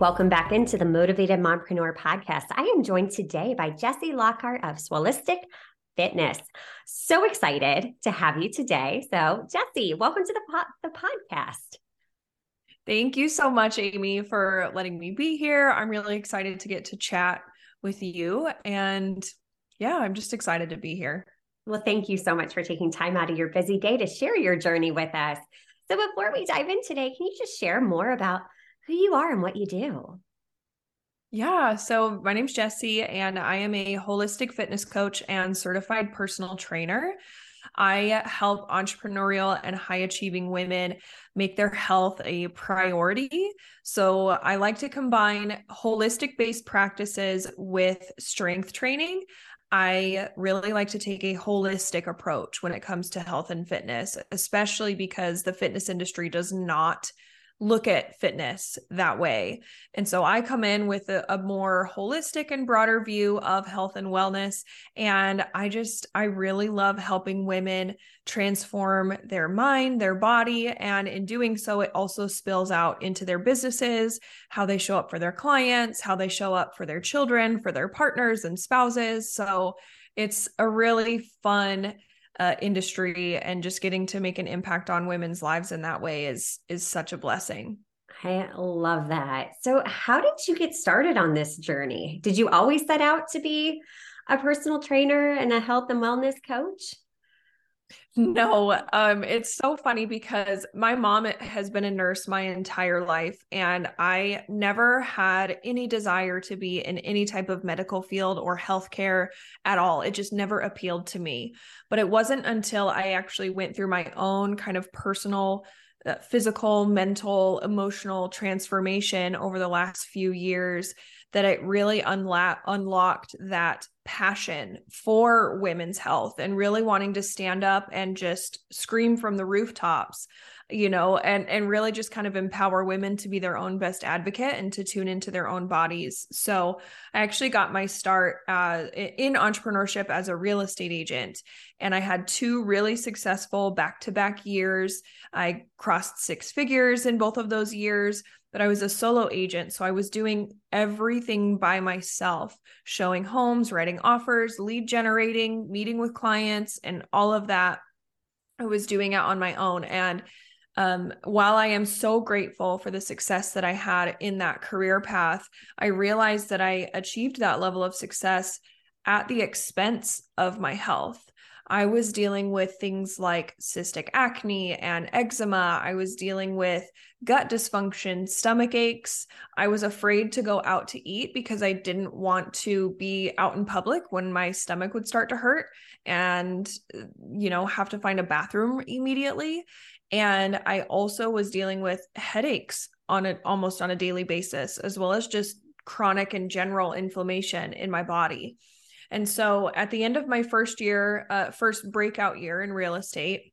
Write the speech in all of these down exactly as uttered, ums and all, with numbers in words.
Welcome back into the Motivated Mompreneur Podcast. I am joined today by Jessie Lockhart of Swoleistic Fitness. So excited to have you today. So Jessie, welcome to the, po- the podcast. Thank you so much, Amy, for letting me be here. I'm really excited to get to chat with you. And yeah, I'm just excited to be here. Well, thank you so much for taking time out of your busy day to share your journey with us. So before we dive in today, can you just share more about who you are and what you do? Yeah. So my name's Jessie, and I am a holistic fitness coach and certified personal trainer. I help entrepreneurial and high achieving women make their health a priority. So I like to combine holistic based practices with strength training. I really like to take a holistic approach when it comes to health and fitness, especially because the fitness industry does not look at fitness that way. And so I come in with a, a more holistic and broader view of health and wellness. And I just, I really love helping women transform their mind, their body. And in doing so, it also spills out into their businesses, how they show up for their clients, how they show up for their children, for their partners and spouses. So it's a really fun Uh, industry, and just getting to make an impact on women's lives in that way is is such a blessing. I love that. So how did you get started on this journey? Did you always set out to be a personal trainer and a health and wellness coach? No, um, it's so funny because my mom has been a nurse my entire life, and I never had any desire to be in any type of medical field or healthcare at all. It just never appealed to me. But it wasn't until I actually went through my own kind of personal uh, physical, mental, emotional transformation over the last few years that it really unla- unlocked that passion for women's health and really wanting to stand up and just scream from the rooftops, you know, and, and really just kind of empower women to be their own best advocate and to tune into their own bodies. So I actually got my start uh, in entrepreneurship as a real estate agent, and I had two really successful back-to-back years. I crossed six figures in both of those years, but I was a solo agent. So I was doing everything by myself, showing homes, writing offers, lead generating, meeting with clients, and all of that I was doing it on my own. And um, while I am so grateful for the success that I had in that career path, I realized that I achieved that level of success at the expense of my health. I was dealing with things like cystic acne and eczema. I was dealing with gut dysfunction, stomach aches. I was afraid to go out to eat because I didn't want to be out in public when my stomach would start to hurt and, you know, have to find a bathroom immediately. And I also was dealing with headaches on an almost on a daily basis, as well as just chronic and general inflammation in my body. And so at the end of my first year, uh, first breakout year in real estate,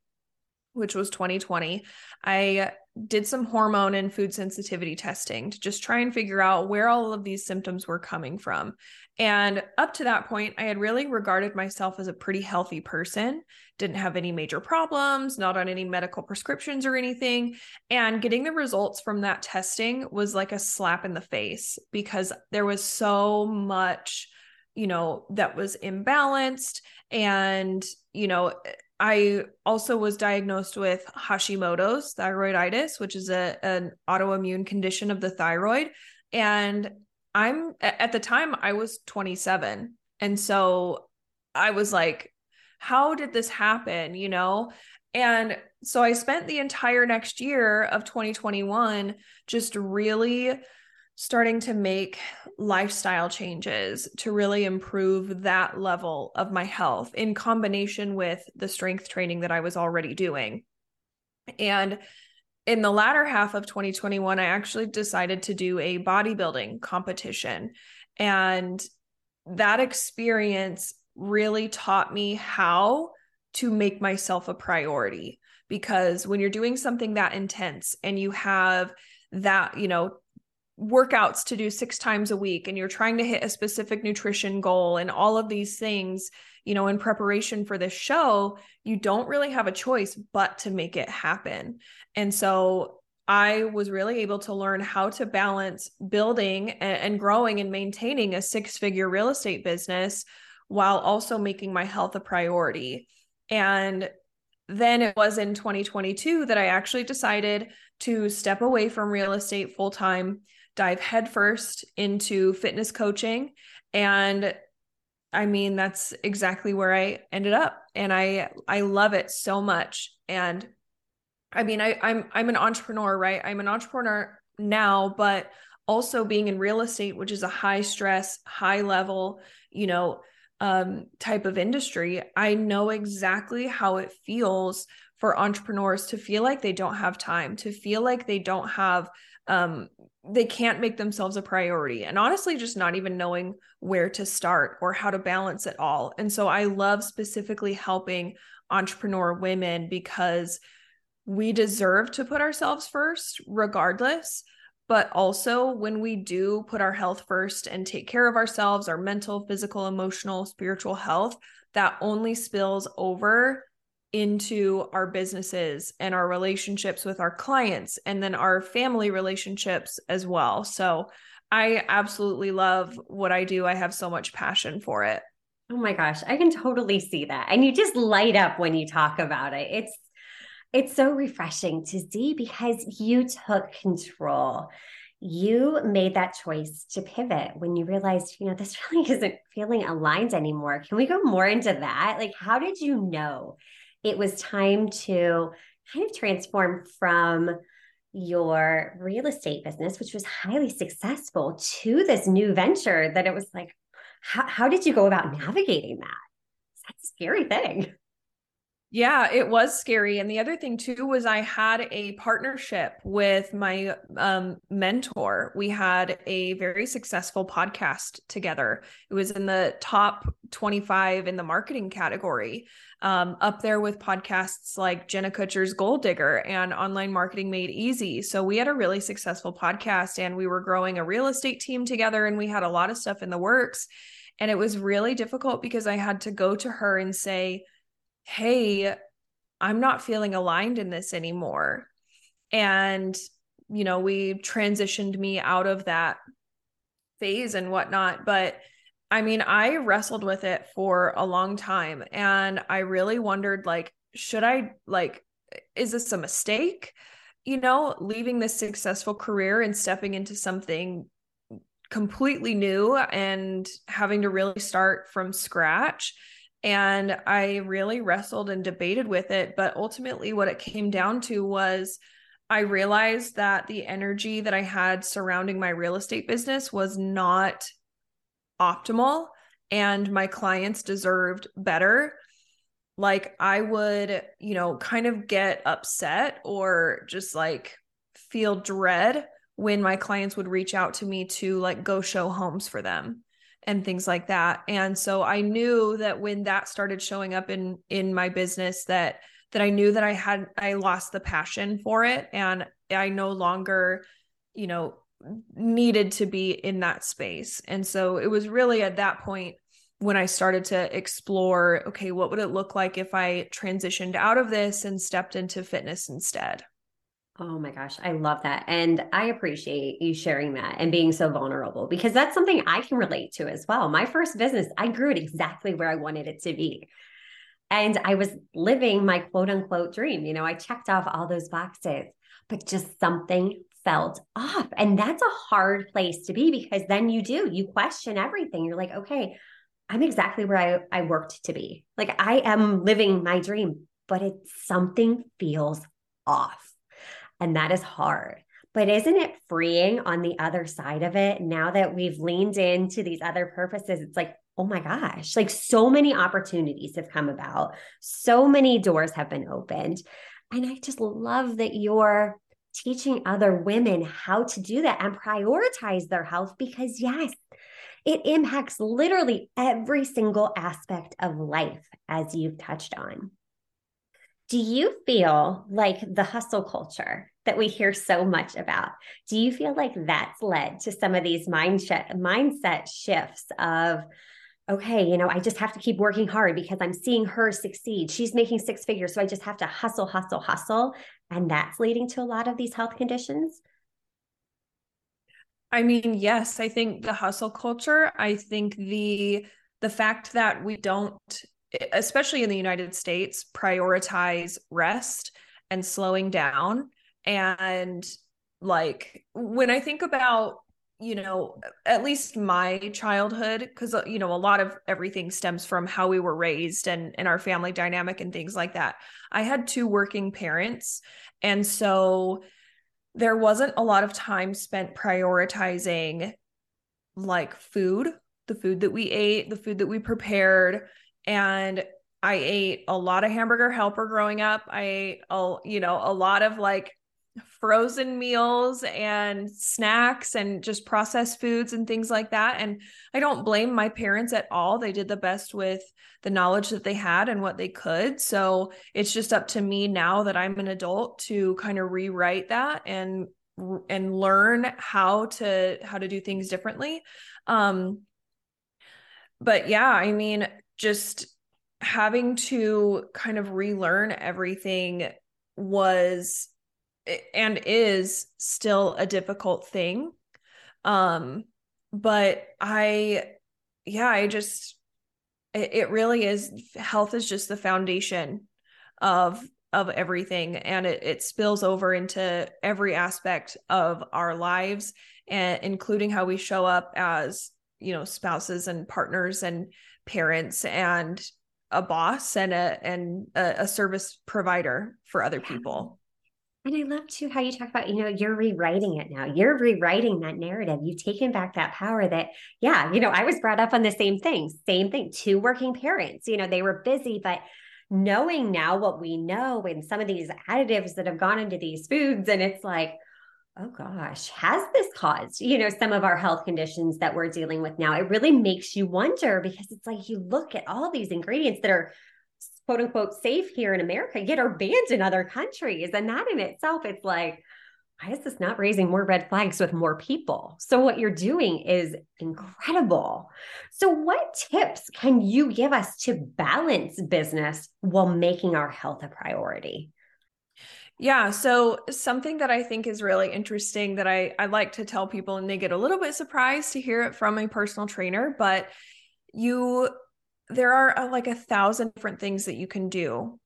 which was twenty twenty, I did some hormone and food sensitivity testing to just try and figure out where all of these symptoms were coming from. And up to that point, I had really regarded myself as a pretty healthy person, didn't have any major problems, not on any medical prescriptions or anything. And getting the results from that testing was like a slap in the face because there was so much, you know, that was imbalanced. And, you know, I also was diagnosed with Hashimoto's thyroiditis, which is a, an autoimmune condition of the thyroid. And I'm at the time I was twenty-seven. And so I was like, how did this happen? You know? And so I spent the entire next year of twenty twenty-one just really starting to make lifestyle changes to really improve that level of my health in combination with the strength training that I was already doing. And in the latter half of twenty twenty-one, I actually decided to do a bodybuilding competition. And that experience really taught me how to make myself a priority. Because when you're doing something that intense and you have that, you know, workouts to do six times a week, and you're trying to hit a specific nutrition goal and all of these things, you know, in preparation for this show, you don't really have a choice but to make it happen. And so I was really able to learn how to balance building and growing and maintaining a six-figure real estate business while also making my health a priority. And then it was in twenty twenty-two that I actually decided to step away from real estate full-time, dive headfirst into fitness coaching. And I mean, that's exactly where I ended up. And I, I love it so much. And I mean, I, I'm, I'm an entrepreneur, right? I'm an entrepreneur now, but also being in real estate, which is a high stress, high level, you know, um, type of industry. I know exactly how it feels for entrepreneurs to feel like they don't have time, to feel like they don't have, um, they can't make themselves a priority, and honestly, just not even knowing where to start or how to balance it all. And so I love specifically helping entrepreneur women because we deserve to put ourselves first regardless, but also when we do put our health first and take care of ourselves, our mental, physical, emotional, spiritual health, that only spills over into our businesses and our relationships with our clients and then our family relationships as well. So I absolutely love what I do. I have so much passion for it. Oh my gosh, I can totally see that. And you just light up when you talk about it. It's It's so refreshing to see because you took control. You made that choice to pivot when you realized, you know, this really isn't feeling aligned anymore. Can we go more into that? Like, how did you know it was time to kind of transform from your real estate business, which was highly successful, to this new venture that it was like, how, how did you go about navigating that? That's a scary thing. Yeah, it was scary. And the other thing too, was I had a partnership with my um, mentor. We had a very successful podcast together. It was in the top twenty-five in the marketing category, um, up there with podcasts like Jenna Kutcher's Gold Digger and Online Marketing Made Easy. So we had a really successful podcast and we were growing a real estate team together and we had a lot of stuff in the works. And it was really difficult because I had to go to her and say, hey, I'm not feeling aligned in this anymore. And, you know, we transitioned me out of that phase and whatnot. But I mean, I wrestled with it for a long time. And I really wondered, like, should I, like, is this a mistake? You know, leaving this successful career and stepping into something completely new and having to really start from scratch. And I really wrestled and debated with it. But ultimately what it came down to was I realized that the energy that I had surrounding my real estate business was not optimal and my clients deserved better. Like I would, you know, kind of get upset or just like feel dread when my clients would reach out to me to like go show homes for them and things like that. And so I knew that when that started showing up in, in my business, that, that I knew that I had, I lost the passion for it. And I no longer, you know, needed to be in that space. And so it was really at that point when I started to explore, okay, what would it look like if I transitioned out of this and stepped into fitness instead? Oh my gosh, I love that. And I appreciate you sharing that and being so vulnerable because that's something I can relate to as well. My first business, I grew it exactly where I wanted it to be. And I was living my quote unquote dream. You know, I checked off all those boxes, but just something felt off. And that's a hard place to be because then you do, you question everything. You're like, okay, I'm exactly where I, I worked to be. Like I am living my dream, but it's something feels off. And that is hard, but isn't it freeing on the other side of it? Now that we've leaned into these other purposes, it's like, oh my gosh, like so many opportunities have come about. So many doors have been opened. And I just love that you're teaching other women how to do that and prioritize their health because yes, It impacts literally every single aspect of life, as you've touched on. Do you feel like the hustle culture that we hear so much about, do you feel like that's led to some of these mindset mindset shifts of, okay, you know, I just have to keep working hard because I'm seeing her succeed. She's making six figures, so I just have to hustle, hustle, hustle. And that's leading to a lot of these health conditions? I mean, yes, I think the hustle culture, I think the the fact that we don't, especially in the United States, prioritize rest and slowing down. And like, when I think about, you know, at least my childhood, because, you know, a lot of everything stems from how we were raised and, and our family dynamic and things like that. I had two working parents. And so there wasn't a lot of time spent prioritizing like food, the food that we ate, the food that we prepared. And I ate a lot of hamburger helper growing up. I ate, a, you know, a lot of like frozen meals and snacks and just processed foods and things like that. And I don't blame my parents at all. They did the best with the knowledge that they had and what they could. So it's just up to me now that I'm an adult to kind of rewrite that and, and learn how to, how to do things differently. Um, but yeah, I mean, just having to kind of relearn everything was and is still a difficult thing. Um, but I, yeah, I just, it, it really is, health is just the foundation of, of everything. And it, it spills over into every aspect of our lives, and including how we show up as, you know, spouses and partners and parents and a boss and a, and a, a service provider for other people. And I love too how you talk about, you know, you're rewriting it now. You're rewriting that narrative. You've taken back that power that, yeah, you know, I was brought up on the same thing, same thing, two working parents, you know, they were busy, but knowing now what we know and some of these additives that have gone into these foods, and it's like, oh gosh, has this caused, you know, some of our health conditions that we're dealing with now? It really makes you wonder, because it's like, you look at all these ingredients that are quote unquote safe here in America, yet are banned in other countries. And that in itself, it's like, why is this not raising more red flags with more people? So what you're doing is incredible. So what tips can you give us to balance business while making our health a priority? Yeah. So something that I think is really interesting that I, I like to tell people, and they get a little bit surprised to hear it from a personal trainer, but you, there are a, like a thousand different things that you can do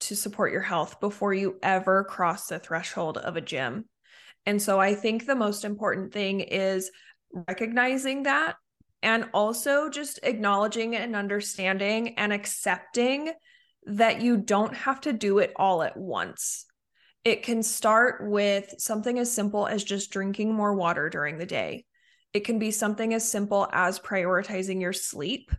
to support your health before you ever cross the threshold of a gym. And so I think the most important thing is recognizing that, and also just acknowledging and understanding and accepting that you don't have to do it all at once. It can start with something as simple as just drinking more water during the day. It can be something as simple as prioritizing your sleep.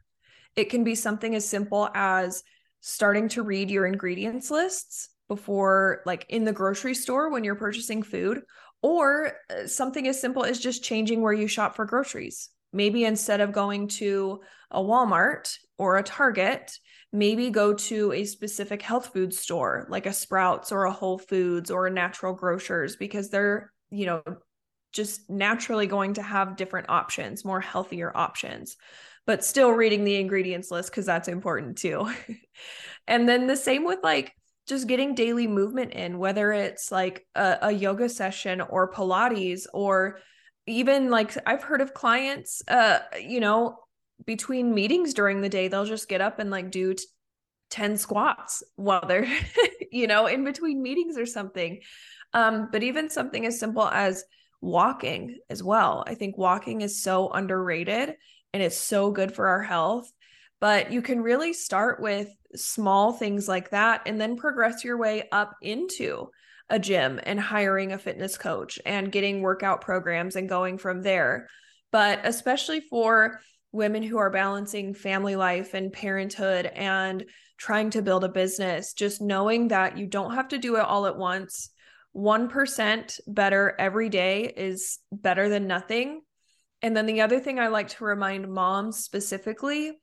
It can be something as simple as starting to read your ingredients lists before, like in the grocery store when you're purchasing food, or something as simple as just changing where you shop for groceries. Maybe instead of going to a Walmart or a Target, maybe go to a specific health food store, like a Sprouts or a Whole Foods or a Natural Grocers, because they're, you know, just naturally going to have different options, more healthier options, but still reading the ingredients list, because that's important too. And then the same with like just getting daily movement in, whether it's like a, a yoga session or Pilates, or even like I've heard of clients, uh, you know, between meetings during the day, they'll just get up and like do t- ten squats while they're, you know, in between meetings or something. Um, but even something as simple as walking as well. I think walking is so underrated and it's so good for our health, but you can really start with small things like that and then progress your way up into a gym and hiring a fitness coach and getting workout programs and going from there. But especially for women who are balancing family life and parenthood and trying to build a business, just knowing that you don't have to do it all at once. one percent better every day is better than nothing. And then the other thing I like to remind moms specifically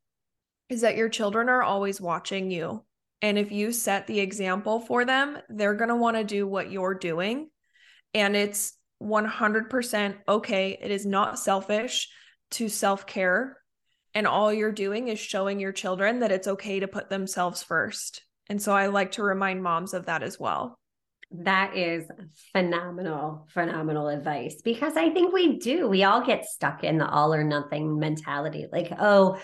is that your children are always watching you. And if you set the example for them, they're going to want to do what you're doing. And it's one hundred percent okay. It is not selfish to self-care. And all you're doing is showing your children that it's okay to put themselves first. And so I like to remind moms of that as well. That is phenomenal, phenomenal advice, because I think we do. We all get stuck in the all or nothing mentality. Like, oh,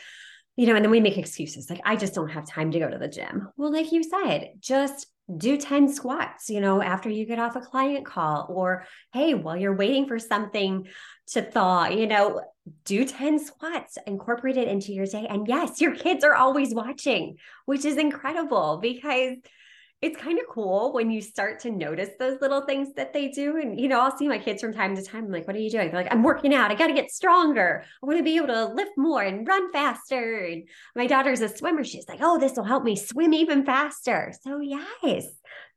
you know, and then we make excuses. Like, I just don't have time to go to the gym. Well, like you said, just do ten squats, you know, after you get off a client call, or, hey, while you're waiting for something to thaw, you know, do ten squats, incorporate it into your day. And yes, your kids are always watching, which is incredible, because it's kind of cool when you start to notice those little things that they do. And, you know, I'll see my kids from time to time. I'm like, what are you doing? They're like, I'm working out. I got to get stronger. I want to be able to lift more and run faster. And my daughter's a swimmer. She's like, oh, this will help me swim even faster. So yes,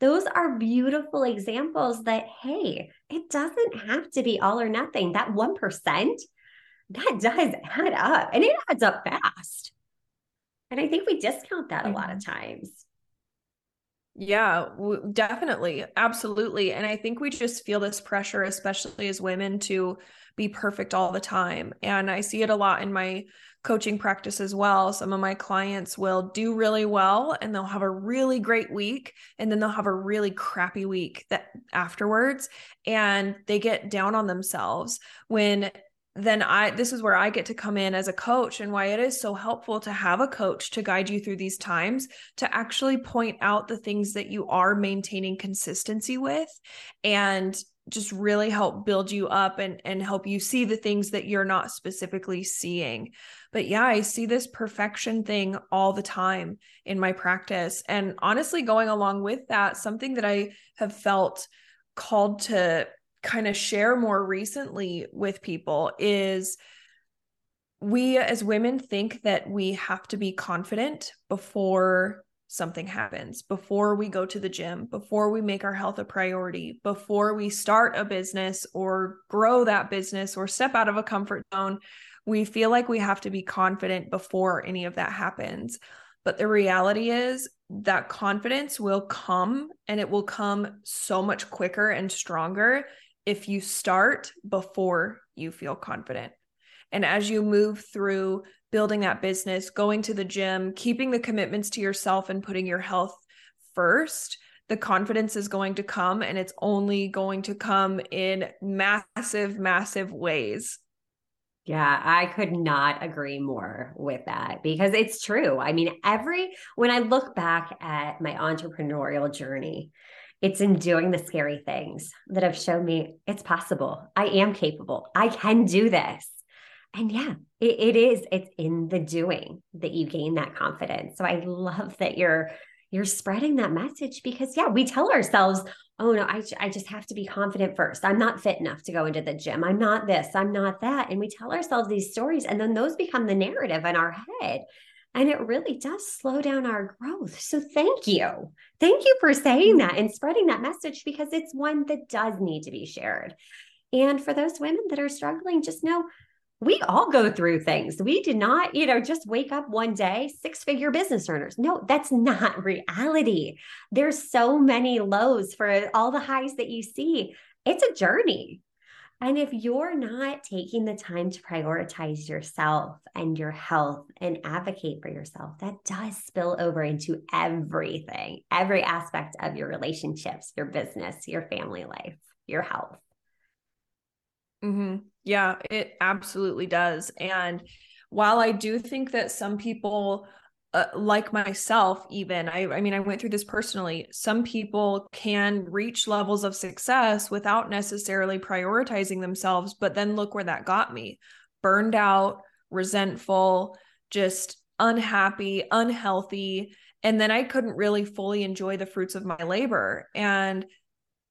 those are beautiful examples that, hey, it doesn't have to be all or nothing. That one percent, that does add up, and it adds up fast. And I think we discount that a lot of times. Yeah, definitely. Absolutely. And I think we just feel this pressure, especially as women, to be perfect all the time. And I see it a lot in my coaching practice as well. Some of my clients will do really well and they'll have a really great week, and then they'll have a really crappy week that afterwards, and they get down on themselves. When then I, this is where I get to come in as a coach, and why it is so helpful to have a coach to guide you through these times, to actually point out the things that you are maintaining consistency with, and just really help build you up and, and help you see the things that you're not specifically seeing. But yeah, I see this perfection thing all the time in my practice. And honestly, going along with that, something that I have felt called to kind of share more recently with people is we as women think that we have to be confident before something happens, before we go to the gym, before we make our health a priority, before we start a business or grow that business or step out of a comfort zone. We feel like we have to be confident before any of that happens. But the reality is that confidence will come, and it will come so much quicker and stronger if you start before you feel confident. And as you move through building that business, going to the gym, keeping the commitments to yourself and putting your health first, the confidence is going to come, and it's only going to come in massive, massive ways. Yeah, I could not agree more with that, because it's true. I mean, every, when I look back at my entrepreneurial journey, it's in doing the scary things that have shown me it's possible. I am capable. I can do this. And yeah, it, it is, it's in the doing that you gain that confidence. So I love that you're, you're spreading that message, because yeah, we tell ourselves, oh no, I, I just have to be confident first. I'm not fit enough to go into the gym. I'm not this, I'm not that. And we tell ourselves these stories, and then those become the narrative in our head. And it really does slow down our growth. So thank you. Thank you for saying that and spreading that message, because it's one that does need to be shared. And for those women that are struggling, just know we all go through things. We did not, you know, just wake up one day, six-figure business earners. No, that's not reality. There's so many lows for all the highs that you see. It's a journey. And if you're not taking the time to prioritize yourself and your health and advocate for yourself, that does spill over into everything, every aspect of your relationships, your business, your family life, your health. Mm-hmm. Yeah, it absolutely does. And while I do think that some people uh, like myself, even, I, I mean, I went through this personally, some people can reach levels of success without necessarily prioritizing themselves, but then look where that got me: burned out, resentful, just unhappy, unhealthy. And then I couldn't really fully enjoy the fruits of my labor. And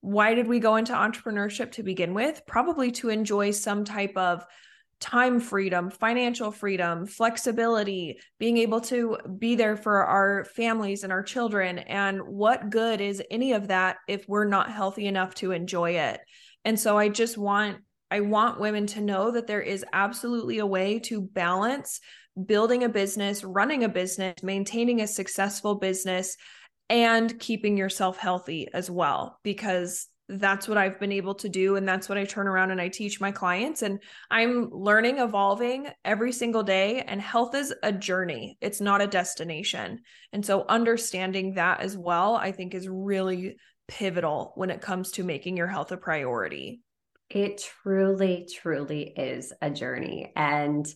why did we go into entrepreneurship to begin with? Probably to enjoy some type of time freedom, financial freedom, flexibility, being able to be there for our families and our children. And what good is any of that if we're not healthy enough to enjoy it? And so I just want I want women to know that there is absolutely a way to balance building a business, running a business, maintaining a successful business, and keeping yourself healthy as well, because that's what I've been able to do. And that's what I turn around and I teach my clients. And I'm learning, evolving every single day. And health is a journey. It's not a destination. And so understanding that as well, I think is really pivotal when it comes to making your health a priority. It truly, truly is a journey. And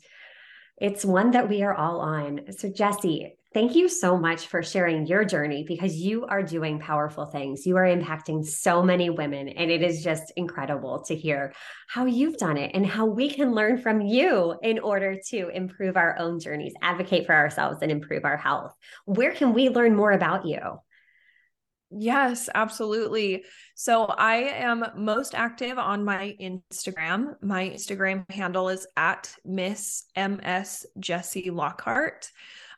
it's one that we are all on. So Jessie, thank you so much for sharing your journey, because you are doing powerful things. You are impacting so many women, and it is just incredible to hear how you've done it and how we can learn from you in order to improve our own journeys, advocate for ourselves, and improve our health. Where can we learn more about you? Yes, absolutely. So I am most active on my Instagram. My Instagram handle is at Miss M S Jessie Lockhart.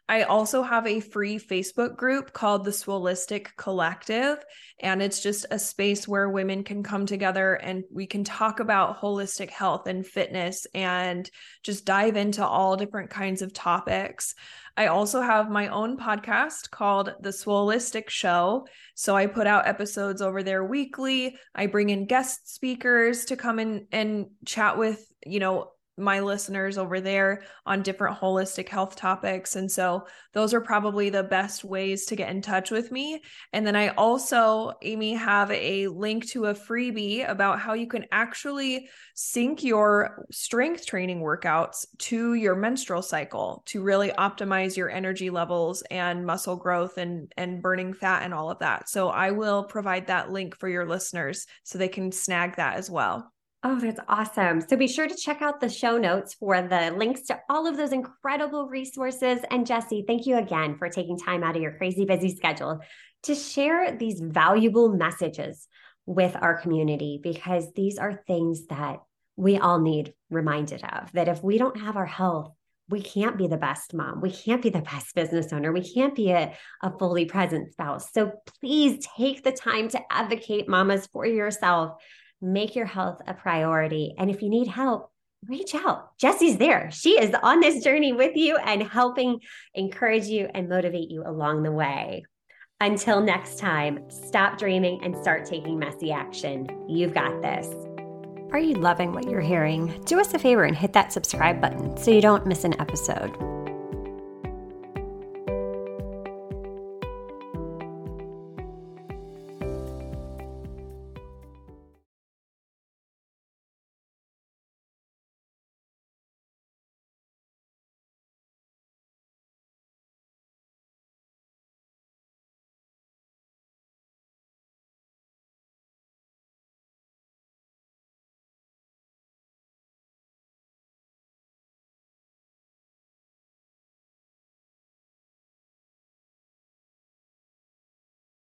I also have a free Facebook group called The Swoleistic Collective, and it's just a space where women can come together and we can talk about holistic health and fitness and just dive into all different kinds of topics. I also have my own podcast called The Swoleistic Show. So I put out episodes over there weekly. I bring in guest speakers to come in and chat with, you know, my listeners over there on different holistic health topics. And so those are probably the best ways to get in touch with me. And then I also, Amy, have a link to a freebie about how you can actually sync your strength training workouts to your menstrual cycle to really optimize your energy levels and muscle growth and, and burning fat and all of that. So I will provide that link for your listeners so they can snag that as well. Oh, that's awesome. So be sure to check out the show notes for the links to all of those incredible resources. And Jessie, thank you again for taking time out of your crazy busy schedule to share these valuable messages with our community, because these are things that we all need reminded of, that if we don't have our health, we can't be the best mom. We can't be the best business owner. We can't be a, a fully present spouse. So please take the time to advocate, mamas, for yourself. Make your health a priority. And if you need help, reach out. Jessie's there. She is on this journey with you and helping encourage you and motivate you along the way. Until next time, stop dreaming and start taking messy action. You've got this. Are you loving what you're hearing? Do us a favor and hit that subscribe button so you don't miss an episode.